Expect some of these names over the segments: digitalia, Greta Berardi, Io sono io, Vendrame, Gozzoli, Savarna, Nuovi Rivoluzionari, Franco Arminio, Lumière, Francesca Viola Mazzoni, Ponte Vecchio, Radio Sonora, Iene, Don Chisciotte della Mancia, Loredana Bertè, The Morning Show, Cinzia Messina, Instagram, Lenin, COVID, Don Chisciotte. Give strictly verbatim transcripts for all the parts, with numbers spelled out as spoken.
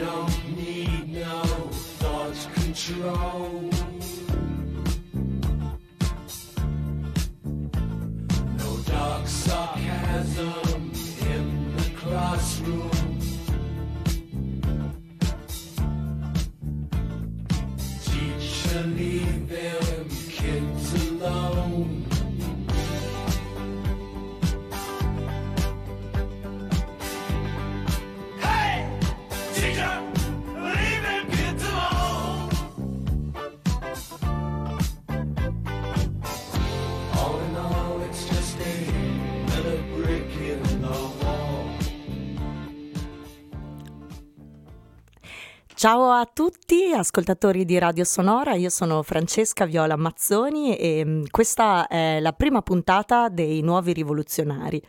don't need no thought control. No dark sarcasm in the classroom. Teacher, leave them kids alone. Ciao a tutti ascoltatori di Radio Sonora, io sono Francesca Viola Mazzoni e questa è la prima puntata dei Nuovi Rivoluzionari.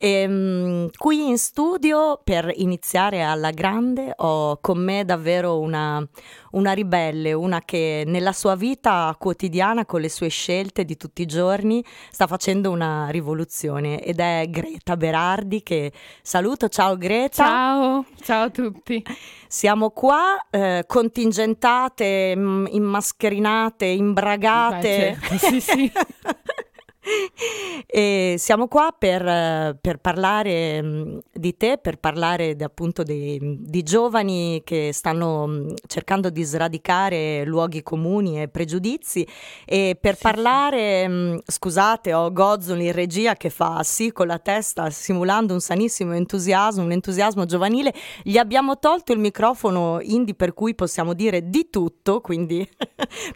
E, qui in studio, per iniziare alla grande, ho con me davvero una, una ribelle, una che nella sua vita quotidiana, con le sue scelte di tutti i giorni, sta facendo una rivoluzione, ed è Greta Berardi, che saluto. Ciao Greta. Ciao, ciao a tutti. Siamo qua Eh, contingentate, mh, immascherinate, imbragate. Beh, certo. Sì, sì. E siamo qua per, per parlare mh, di te, per parlare de, appunto di, di giovani che stanno mh, cercando di sradicare luoghi comuni e pregiudizi, e per sì, parlare, sì. Mh, scusate, ho Gozzoli in regia che fa sì con la testa simulando un sanissimo entusiasmo, un entusiasmo giovanile. Gli abbiamo tolto il microfono indie, per cui possiamo dire di tutto, quindi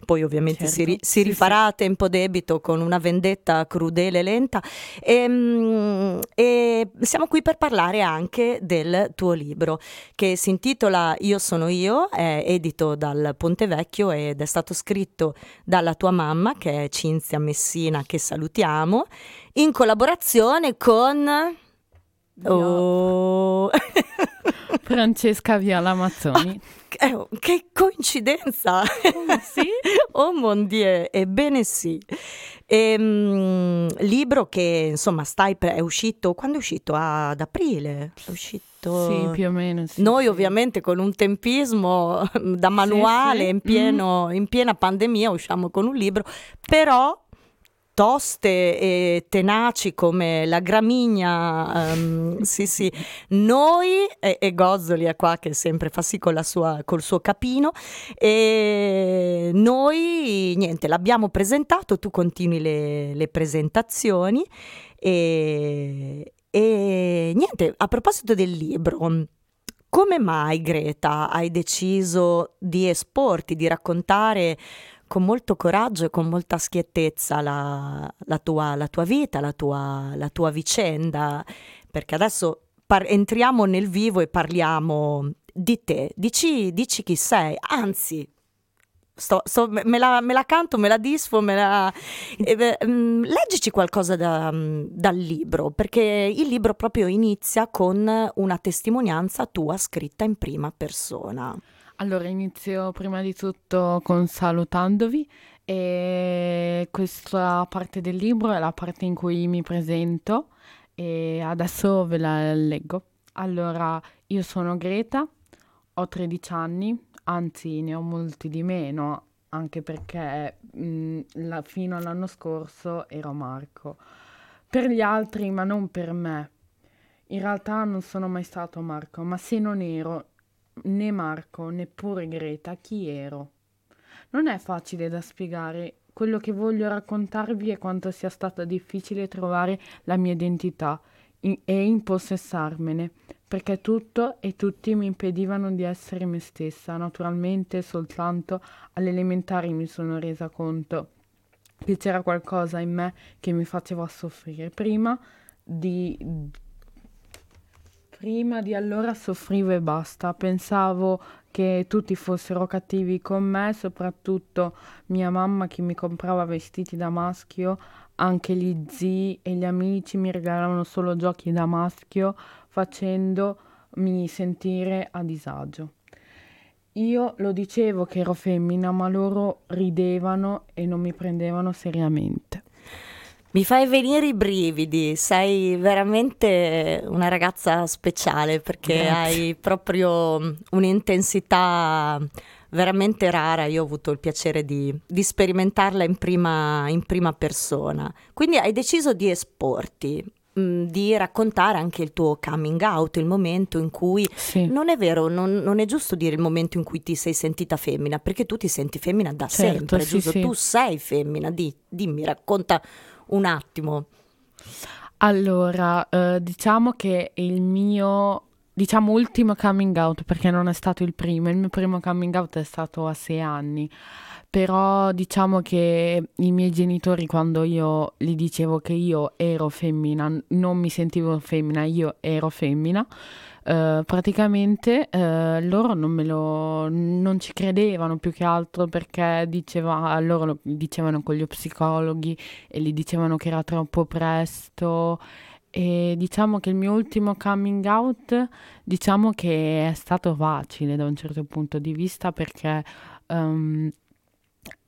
poi ovviamente certo. si, ri- si sì, rifarà a sì. tempo debito con una vendetta crudele, lenta, e, e siamo qui per parlare anche del tuo libro, che si intitola Io sono io, è edito dal Ponte Vecchio ed è stato scritto dalla tua mamma, che è Cinzia Messina, che salutiamo, in collaborazione con... Oh. Francesca Viola Mazzoni. Ah, che coincidenza! Oh, sì? Oh mon Dieu, ebbene sì. E, um, libro che insomma stai pre- è uscito, quando è uscito? Ah, ad aprile è uscito. Sì, più o meno. Sì, Noi sì. ovviamente con un tempismo da manuale, sì, sì. In, pieno, mm. in piena pandemia usciamo con un libro, però... toste e tenaci come la gramigna, um, sì sì, noi e, e Gozzoli è qua che sempre fa sì con la sua, col suo capino, e noi niente, l'abbiamo presentato, tu continui le, le presentazioni e, e niente, a proposito del libro, come mai Greta hai deciso di esporti, di raccontare con molto coraggio e con molta schiettezza la, la, tua, la tua vita, la tua, la tua vicenda, perché adesso par- entriamo nel vivo e parliamo di te. Dici, dici chi sei, anzi, sto, sto, me, la, me la canto, me la disfo, me la... Eh, ehm, leggici qualcosa da, dal libro, perché il libro proprio inizia con una testimonianza tua scritta in prima persona. Allora, inizio prima di tutto con salutandovi, e questa parte del libro è la parte in cui mi presento e adesso ve la leggo. Allora, io sono Greta, ho tredici anni, anzi ne ho molti di meno, anche perché mh, la, fino all'anno scorso ero Marco. Per gli altri, ma non per me. In realtà non sono mai stato Marco, ma se non ero... né Marco, neppure Greta, chi ero? Non è facile da spiegare, quello che voglio raccontarvi è quanto sia stato difficile trovare la mia identità in- e impossessarmene, perché tutto e tutti mi impedivano di essere me stessa. Naturalmente soltanto all'elementare mi sono resa conto che c'era qualcosa in me che mi faceva soffrire. Prima di... Prima di allora soffrivo e basta, pensavo che tutti fossero cattivi con me, soprattutto mia mamma che mi comprava vestiti da maschio, anche gli zii e gli amici mi regalavano solo giochi da maschio, facendomi sentire a disagio. Io lo dicevo che ero femmina, ma loro ridevano e non mi prendevano seriamente. Mi fai venire i brividi, sei veramente una ragazza speciale perché Grazie. Hai proprio un'intensità veramente rara, io ho avuto il piacere di, di sperimentarla in prima, in prima persona. Quindi hai deciso di esporti, mh, di raccontare anche il tuo coming out, il momento in cui, sì. non è vero, non, non è giusto dire il momento in cui ti sei sentita femmina, perché tu ti senti femmina da certo, sempre, sì, giusto? Sì. Tu sei femmina, di, dimmi, racconta un attimo. Allora, eh, diciamo che il mio, diciamo ultimo coming out, perché non è stato il primo, il mio primo coming out è stato a sei anni, però diciamo che i miei genitori, quando io gli dicevo che io ero femmina, non mi sentivo femmina, io ero femmina, eh, praticamente eh, loro non me lo, non ci credevano, più che altro perché diceva, loro lo dicevano con gli psicologi e gli dicevano che era troppo presto. E diciamo che il mio ultimo coming out, diciamo che è stato facile da un certo punto di vista, perché um,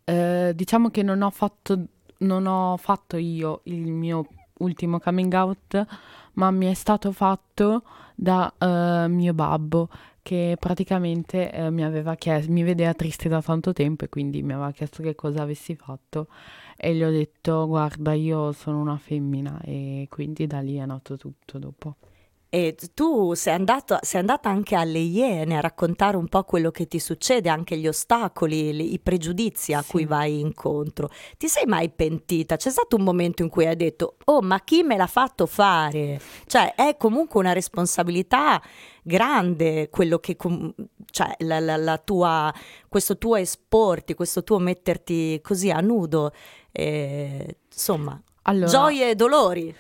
eh, diciamo che non ho fatto, non ho fatto io il mio ultimo coming out, ma mi è stato fatto da uh, mio babbo, che praticamente eh, mi aveva chiesto, mi vedeva triste da tanto tempo e quindi mi aveva chiesto che cosa avessi fatto e gli ho detto guarda io sono una femmina, e quindi da lì è nato tutto dopo. E tu sei, andato, sei andata anche alle Iene a raccontare un po' quello che ti succede, anche gli ostacoli, le, i pregiudizi a sì. cui vai incontro. Ti sei mai pentita? C'è stato un momento in cui hai detto oh ma chi me l'ha fatto fare? Cioè è comunque una responsabilità grande quello che com- cioè la, la, la tua, questo tuo esporti, questo tuo metterti così a nudo, eh, insomma, allora, gioie e dolori.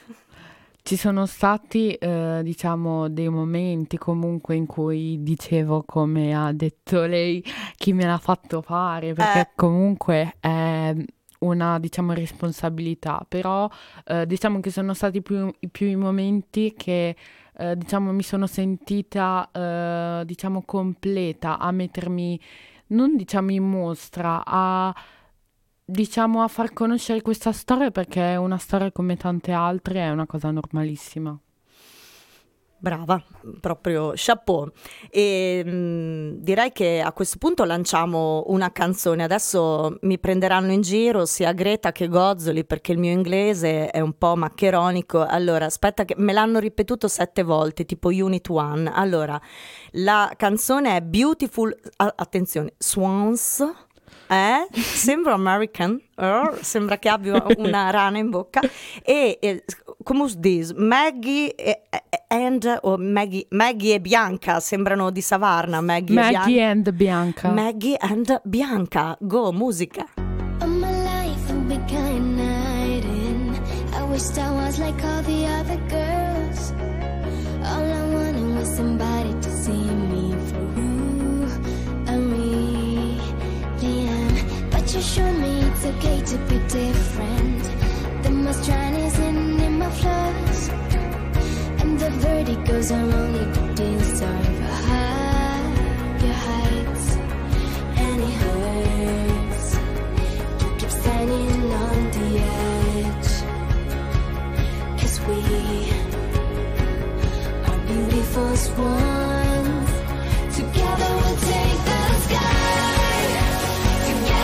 Ci sono stati eh, diciamo dei momenti comunque in cui dicevo, come ha detto lei, chi me l'ha fatto fare, perché eh. comunque è una, diciamo, responsabilità, però eh, diciamo che sono stati più, più i momenti che eh, diciamo mi sono sentita eh, diciamo completa, a mettermi, non diciamo in mostra, a diciamo a far conoscere questa storia, perché è una storia come tante altre, è una cosa normalissima. Brava, proprio chapeau. E mh, direi che a questo punto lanciamo una canzone. Adesso mi prenderanno in giro sia Greta che Gozzoli perché il mio inglese è un po' maccheronico. Allora, aspetta che me l'hanno ripetuto sette volte, tipo Unit One. Allora, la canzone è Beautiful, a- attenzione, Swans. Eh? Sembra American, oh, sembra che abbia una rana in bocca. E, e come si dice, Maggie e, and oh, Maggie, Maggie e Bianca sembrano di Savarna. Maggie, Maggie Bian- and Bianca. Maggie and Bianca. Go, musica. All my life I've been kind hiding. I wished I was like all the other girls. All I wanted was somebody to see me for who I mean. You show me it's okay to be different. The mascara isn't in my flaws, and the vertigo's are only deserve a higher heights, and it hurts. You keep standing on the edge, 'cause we are beautiful swans. Together we'll take the sky. Wait.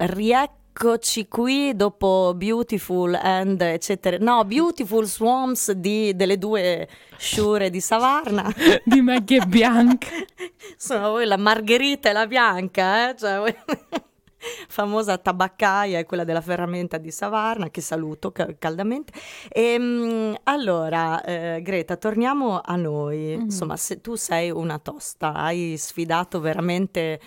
Rieccoci qui dopo Beautiful and eccetera. No, Beautiful Swamps di, delle due sciure di Savarna. Di Maggie e Bianca. Sono voi la Margherita e la Bianca, eh? Cioè, voi... famosa tabaccaia e quella della ferramenta di Savarna, che saluto caldamente. E, allora eh, Greta, torniamo a noi. Mm-hmm. Insomma, se tu sei una tosta, hai sfidato veramente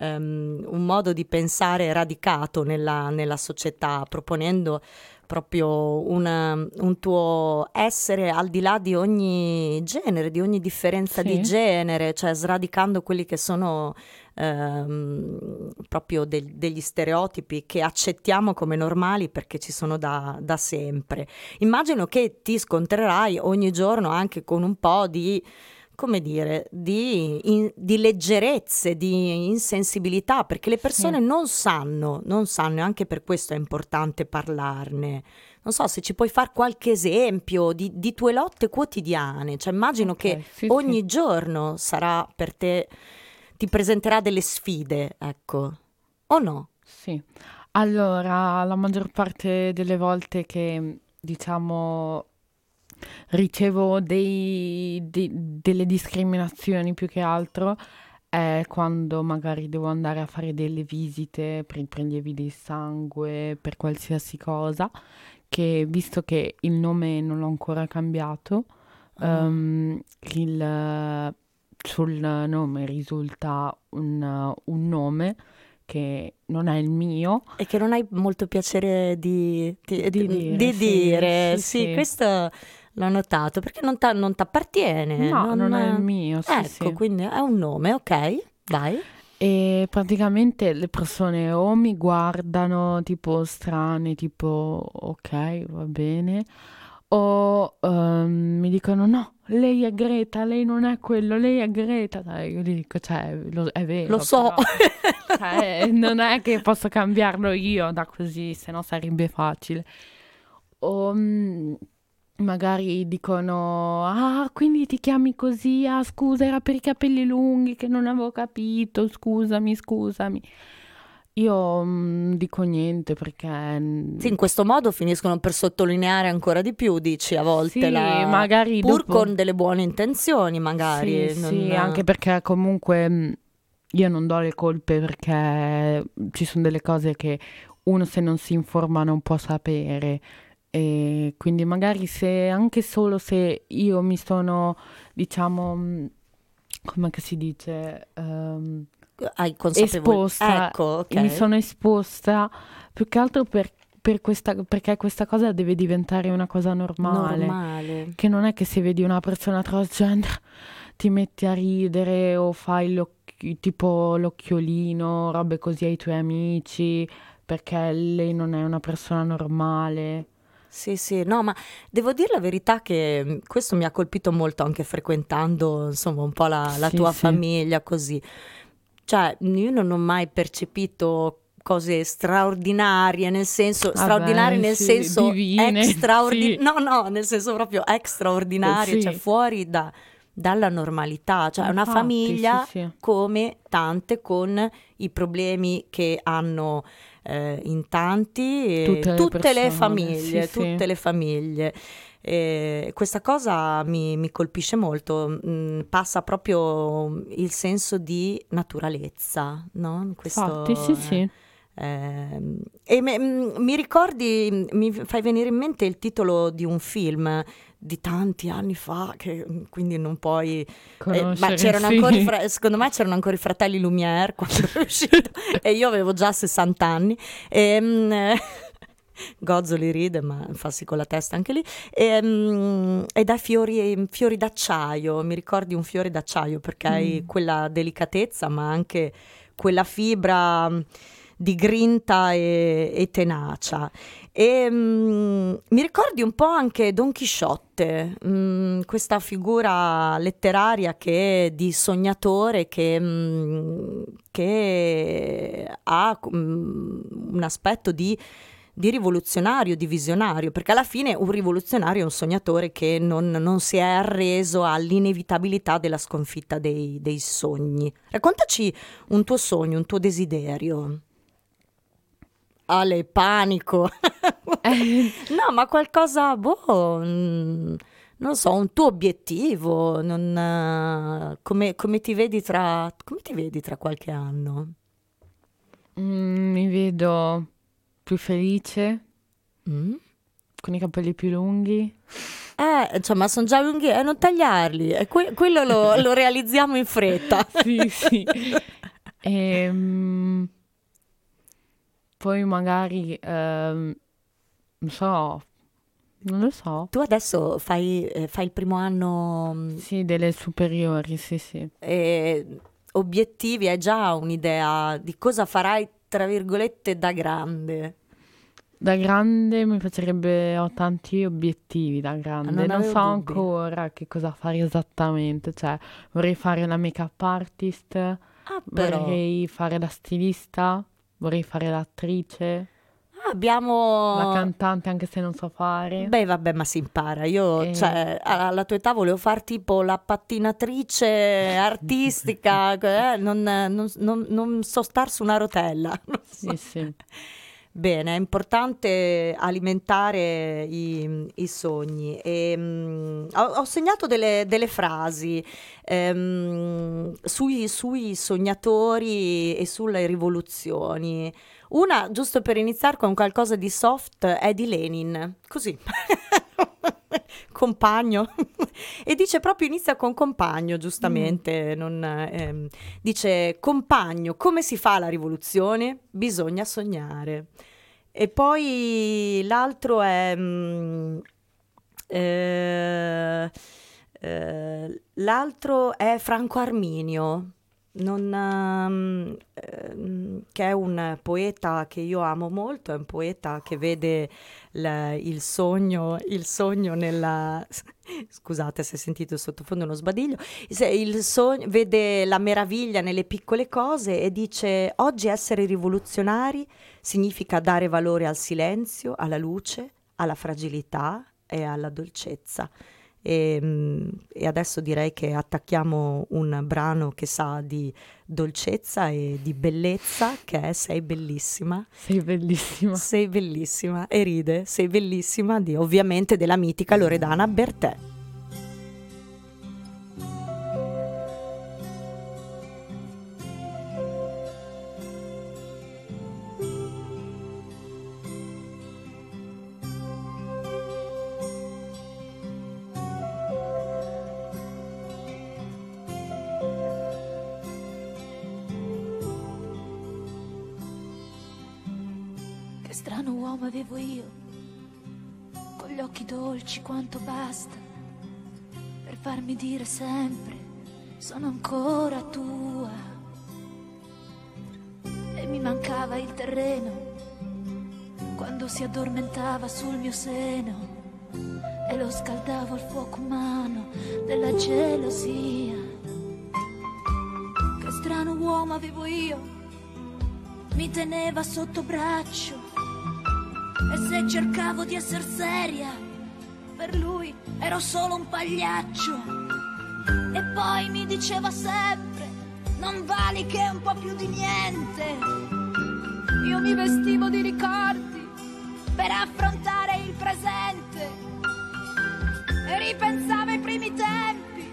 um, un modo di pensare radicato nella, nella società, proponendo proprio una, un tuo essere al di là di ogni genere, di ogni differenza, sì, di genere, cioè sradicando quelli che sono ehm, proprio de- degli stereotipi che accettiamo come normali perché ci sono da, da sempre. Immagino che ti scontrerai ogni giorno anche con un po' di, come dire, di, in, di leggerezze, di insensibilità, perché le persone, sì, non sanno, non sanno, e anche per questo è importante parlarne. Non so se ci puoi fare qualche esempio di, di tue lotte quotidiane, cioè immagino, okay, che sì, ogni sì. giorno sarà per te, ti presenterà delle sfide, ecco, o no? Sì, allora la maggior parte delle volte che, diciamo, ricevo dei, de, delle discriminazioni più che altro è quando magari devo andare a fare delle visite per i prelievi di sangue, per qualsiasi cosa, che visto che il nome non l'ho ancora cambiato, uh-huh. um, il, sul nome risulta un, un nome che non è il mio. E che non hai molto piacere di, di, di dire. Di sì, dire. Sì, sì, sì, questo... l'ho notato, perché non ti appartiene. No, non, non è il mio. Sì, ecco, sì. Quindi è un nome, ok, vai. E praticamente le persone o mi guardano tipo strane, tipo ok, va bene, o um, mi dicono no, lei è Greta, lei non è quello, lei è Greta. Dai, io gli dico, cioè, lo, è vero. Lo so. Però, cioè, non è che posso cambiarlo io da così, se no sarebbe facile. O... Um, magari dicono, ah, quindi ti chiami così, ah, scusa, era per i capelli lunghi che non avevo capito, scusami, scusami. Io mh, dico niente perché... Sì, in questo modo finiscono per sottolineare ancora di più, dici, a volte, sì, la... magari pur dopo... con delle buone intenzioni, magari. Sì, non... sì, anche perché comunque mh, io non do le colpe, perché ci sono delle cose che uno, se non si informa, non può sapere. E quindi magari se anche solo se io mi sono, diciamo, come che si dice, um, hai esposta, ecco, okay. mi sono esposta più che altro per, per questa, perché questa cosa deve diventare una cosa normale, normale. Che non è che se vedi una persona transgender ti metti a ridere o fai l'occhi, tipo l'occhiolino, robe così ai tuoi amici perché lei non è una persona normale. Sì, sì, no, ma devo dire la verità che questo mi ha colpito molto anche frequentando, insomma, un po' la, la sì, tua sì. famiglia, così. Cioè, io non ho mai percepito cose straordinarie, nel senso, ah straordinarie beh, nel sì, senso extraordinarie, sì. no, no, nel senso proprio extraordinarie, sì. cioè fuori da, dalla normalità, cioè infatti, una famiglia sì, sì. come tante, con i problemi che hanno... Eh, in tanti, tutte, tutte le, persone, le famiglie, sì, tutte sì. le famiglie. Eh, questa cosa mi, mi colpisce molto, mm, passa proprio il senso di naturalezza, no? Questo, Fatti, sì, eh, sì. Eh, e me, mi ricordi, mi fai venire in mente il titolo di un film di tanti anni fa, che quindi non puoi eh, ma c'erano sì. ancora i fra- secondo me c'erano ancora i fratelli Lumière quando è uscito e io avevo già sessanta anni e, um, eh, Gozzoli ride ma farsi con la testa anche lì e, um, e dai fiori, fiori d'acciaio, mi ricordi un fiore d'acciaio perché mm. hai quella delicatezza ma anche quella fibra di grinta e, e tenacia. E, um, mi ricordi un po' anche Don Chisciotte, um, questa figura letteraria che di sognatore che, um, che ha um, un aspetto di, di rivoluzionario, di visionario, perché alla fine un rivoluzionario è un sognatore che non, non si è arreso all'inevitabilità della sconfitta dei, dei sogni. Raccontaci un tuo sogno, un tuo desiderio. Ale panico. No, ma qualcosa, boh, non so, un tuo obiettivo, non, come, come ti vedi tra come ti vedi tra qualche anno? Mm, mi vedo più felice, mm? con i capelli più lunghi. Eh, insomma, sono già lunghi, eh, non tagliarli, eh, que- quello lo, lo realizziamo in fretta. Sì, sì. Ehm, poi magari, ehm, non so, non lo so. Tu adesso fai, eh, fai il primo anno... Sì, delle superiori, sì, sì. E obiettivi, hai già un'idea di cosa farai, tra virgolette, da grande? Da grande mi piacerebbe, ho tanti obiettivi da grande, ah, non, non so dubbi. Ancora che cosa fare esattamente, cioè vorrei fare una make-up artist, ah, vorrei fare la stilista, vorrei fare l'attrice, ah, abbiamo la cantante anche se non so fare. Beh vabbè, ma si impara, io e... cioè, alla tua età volevo far tipo la pattinatrice artistica, eh, non, non, non, non so star su una rotella, non so. Sì, sì. Bene, è importante alimentare i, i sogni. E, um, ho, ho segnato delle, delle frasi um, sui, sui sognatori e sulle rivoluzioni. Una, giusto per iniziare con qualcosa di soft, è di Lenin, così, compagno, e dice proprio, inizia con compagno, giustamente, mm. non, ehm, dice compagno, come si fa la rivoluzione? Bisogna sognare. E poi l'altro è... Mh, eh, eh, l'altro è Franco Arminio. Non, um, ehm, che è un poeta che io amo molto, è un poeta che vede la, il sogno, il sogno nella... Scusate se sentite sottofondo uno sbadiglio. Il sogno, vede la meraviglia nelle piccole cose e dice: oggi essere rivoluzionari significa dare valore al silenzio, alla luce, alla fragilità e alla dolcezza. E, e adesso direi che attacchiamo un brano che sa di dolcezza e di bellezza, che è Sei bellissima. Sei bellissima. Sei bellissima. E ride. Sei bellissima di, ovviamente, della mitica Loredana Bertè. Avevo io, con gli occhi dolci quanto basta, per farmi dire sempre, sono ancora tua. E mi mancava il terreno, quando si addormentava sul mio seno, e lo scaldavo al fuoco umano della gelosia. Che strano uomo avevo io, mi teneva sotto braccio. E se cercavo di essere seria, per lui ero solo un pagliaccio. E poi mi diceva sempre, non vali che un po' più di niente. Io mi vestivo di ricordi per affrontare il presente. E ripensavo ai primi tempi,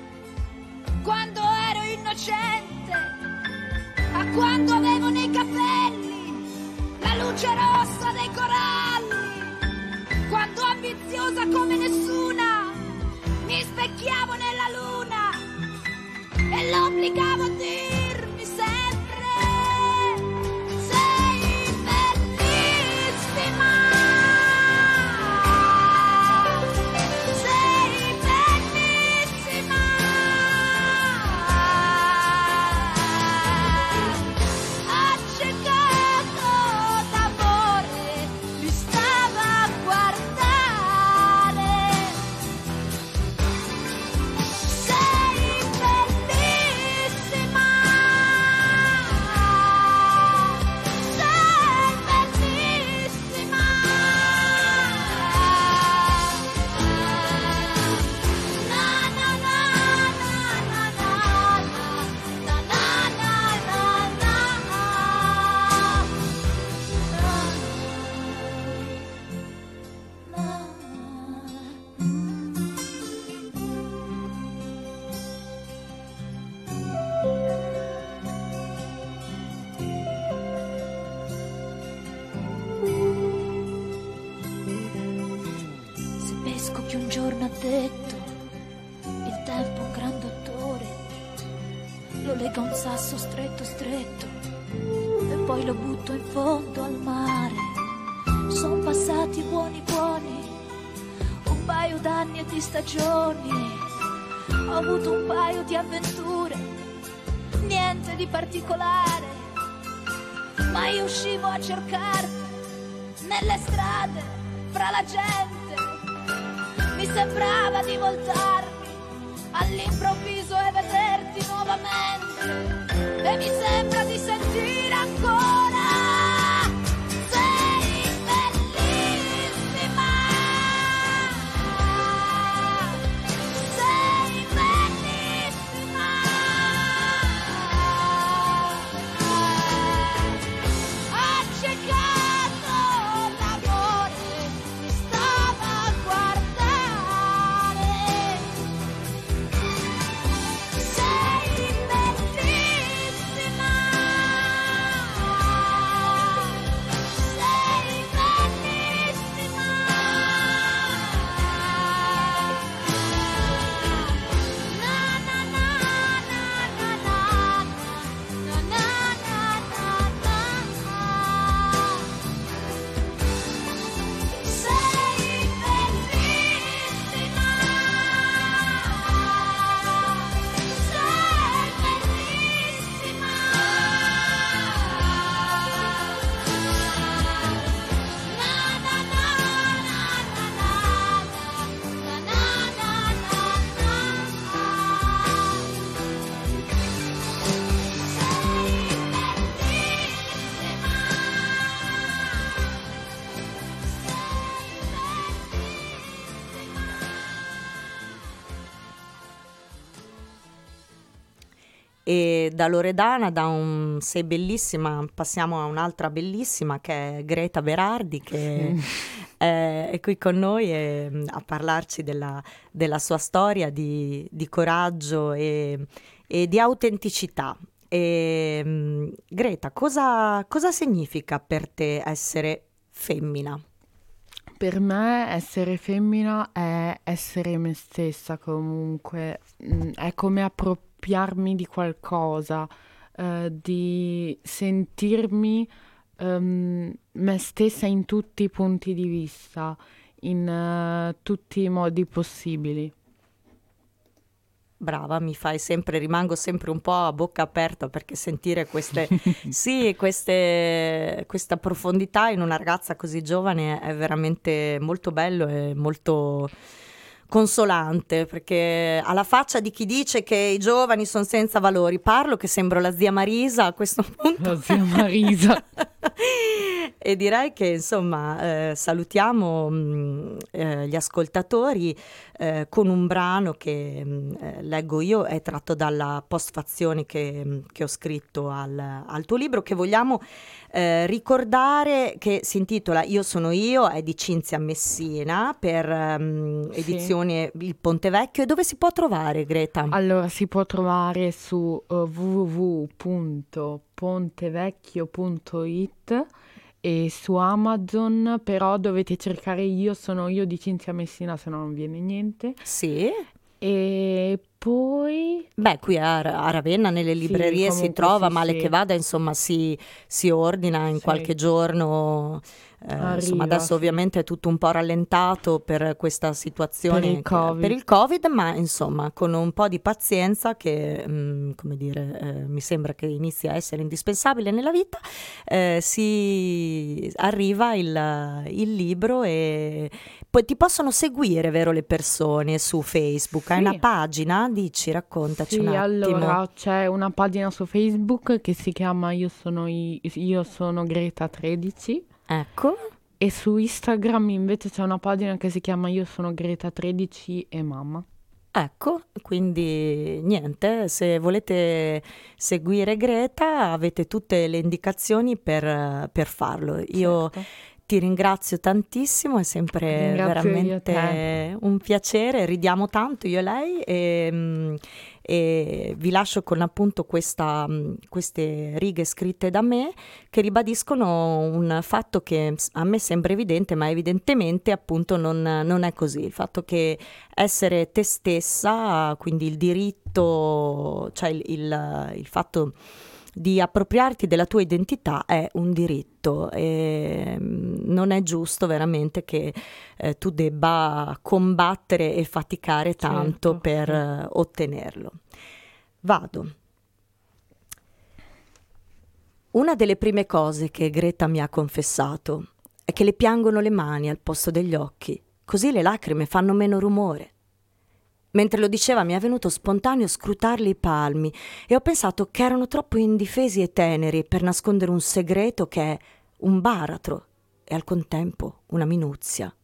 quando ero innocente, a quando avevo nei capelli la luce rossa dei coralli, quando ambiziosa come nessuna mi specchiavo nella luna e l'obbligavo a dirmi sempre, sei bellissima, sei bellissima. detto, il tempo un gran dottore, lo lega un sasso stretto stretto e poi lo butto in fondo al mare. Son passati buoni buoni un paio d'anni e di stagioni, ho avuto un paio di avventure, niente di particolare, ma io uscivo a cercarti nelle strade, fra la gente, mi sembrava di voltarmi all'improvviso e vederti nuovamente, e mi sembra di sentire ancora. E da Loredana, da un sei bellissima, passiamo a un'altra bellissima che è Greta Berardi, che è, è qui con noi e, a parlarci della, della sua storia di, di coraggio e, e di autenticità. E, Greta, cosa, cosa significa per te essere femmina? Per me essere femmina è essere me stessa, comunque è come appropriare di qualcosa, eh, di sentirmi um, me stessa in tutti i punti di vista, in uh, tutti i modi possibili. Brava, mi fai sempre, rimango sempre un po' a bocca aperta, perché sentire queste, sì, queste, questa profondità in una ragazza così giovane è veramente molto bello e molto consolante, perché alla faccia di chi dice che i giovani sono senza valori, parlo che sembro la zia Marisa a questo punto. La zia Marisa. E direi che insomma eh, salutiamo mh, eh, gli ascoltatori eh, con un brano che mh, leggo io, è tratto dalla postfazione che, mh, che ho scritto al, al tuo libro, che vogliamo eh, ricordare, che si intitola Io sono io, è di Cinzia Messina per mh, edizione Il Ponte Vecchio. E dove si può trovare, Greta? Allora, si può trovare su uh, w w w punto ponte vecchio punto i t e su Amazon, però dovete cercare Io sono io di Cinzia Messina, se no non viene niente. Sì. E poi... Beh, qui a, a Ravenna nelle librerie sì, si trova, sì, male sì. che vada, insomma, si, si ordina in sì. qualche giorno... Eh, insomma adesso ovviamente è tutto un po' rallentato per questa situazione per il Covid, per il COVID ma insomma con un po' di pazienza che mh, come dire eh, mi sembra che inizi a essere indispensabile nella vita, eh, si arriva il, il libro e poi ti possono seguire, vero, le persone su Facebook? Sì. Hai una pagina? Dici, raccontaci sì, un attimo. Allora c'è una pagina su Facebook che si chiama Io sono, i- io sono Greta tredici. Ecco. E su Instagram invece c'è una pagina che si chiama Io sono Greta tredici e mamma. Ecco, quindi niente, se volete seguire Greta avete tutte le indicazioni per, per farlo. Certo. Io ti ringrazio tantissimo, è sempre ringrazio veramente un piacere, ridiamo tanto io e lei e, e vi lascio con appunto questa, queste righe scritte da me che ribadiscono un fatto che a me sembra evidente, ma evidentemente appunto non, non è così. Il fatto che essere te stessa, quindi il diritto, cioè il, il, il fatto di appropriarti della tua identità è un diritto, e non è giusto veramente che eh, tu debba combattere e faticare tanto, certo, per eh, ottenerlo. Vado. Una delle prime cose che Greta mi ha confessato è che le piangono le mani al posto degli occhi, così le lacrime fanno meno rumore. Mentre lo diceva mi è venuto spontaneo scrutargli i palmi e ho pensato che erano troppo indifesi e teneri per nascondere un segreto che è un baratro e al contempo una minuzia.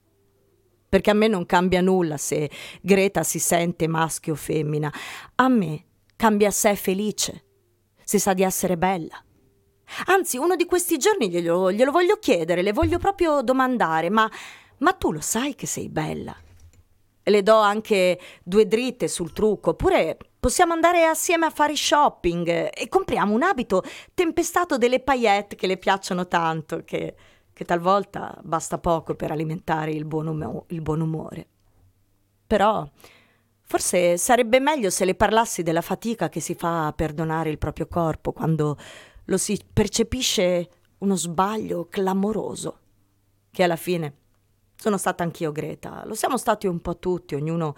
Perché a me non cambia nulla se Greta si sente maschio o femmina, a me cambia se è felice, se sa di essere bella. Anzi, uno di questi giorni glielo, glielo voglio chiedere, le voglio proprio domandare, ma, ma tu lo sai che sei bella? Le do anche due dritte sul trucco, oppure possiamo andare assieme a fare shopping e compriamo un abito tempestato delle paillette che le piacciono tanto, che, che talvolta basta poco per alimentare il buon, umo- il buon umore. Però forse sarebbe meglio se le parlassi della fatica che si fa a perdonare il proprio corpo quando lo si percepisce uno sbaglio clamoroso, che alla fine... Sono stata anch'io Greta, lo siamo stati un po' tutti, ognuno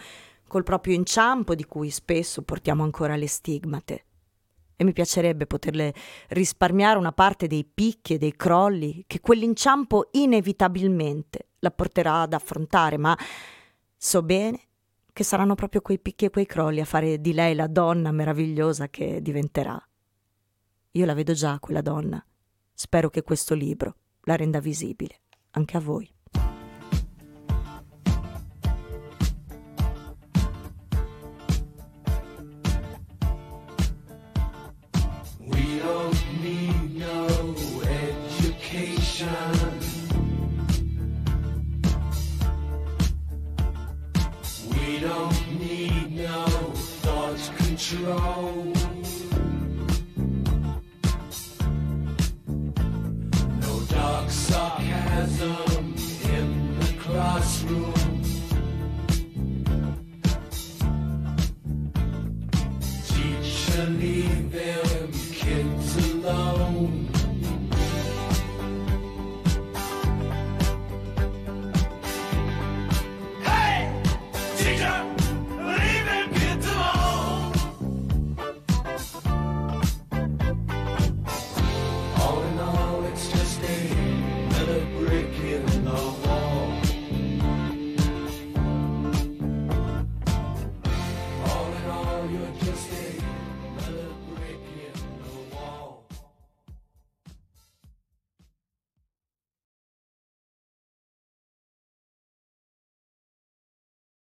col proprio inciampo di cui spesso portiamo ancora le stigmate. E mi piacerebbe poterle risparmiare una parte dei picchi e dei crolli che quell'inciampo inevitabilmente la porterà ad affrontare, ma so bene che saranno proprio quei picchi e quei crolli a fare di lei la donna meravigliosa che diventerà. Io la vedo già quella donna, spero che questo libro la renda visibile anche a voi. Control. No dark sarcasm.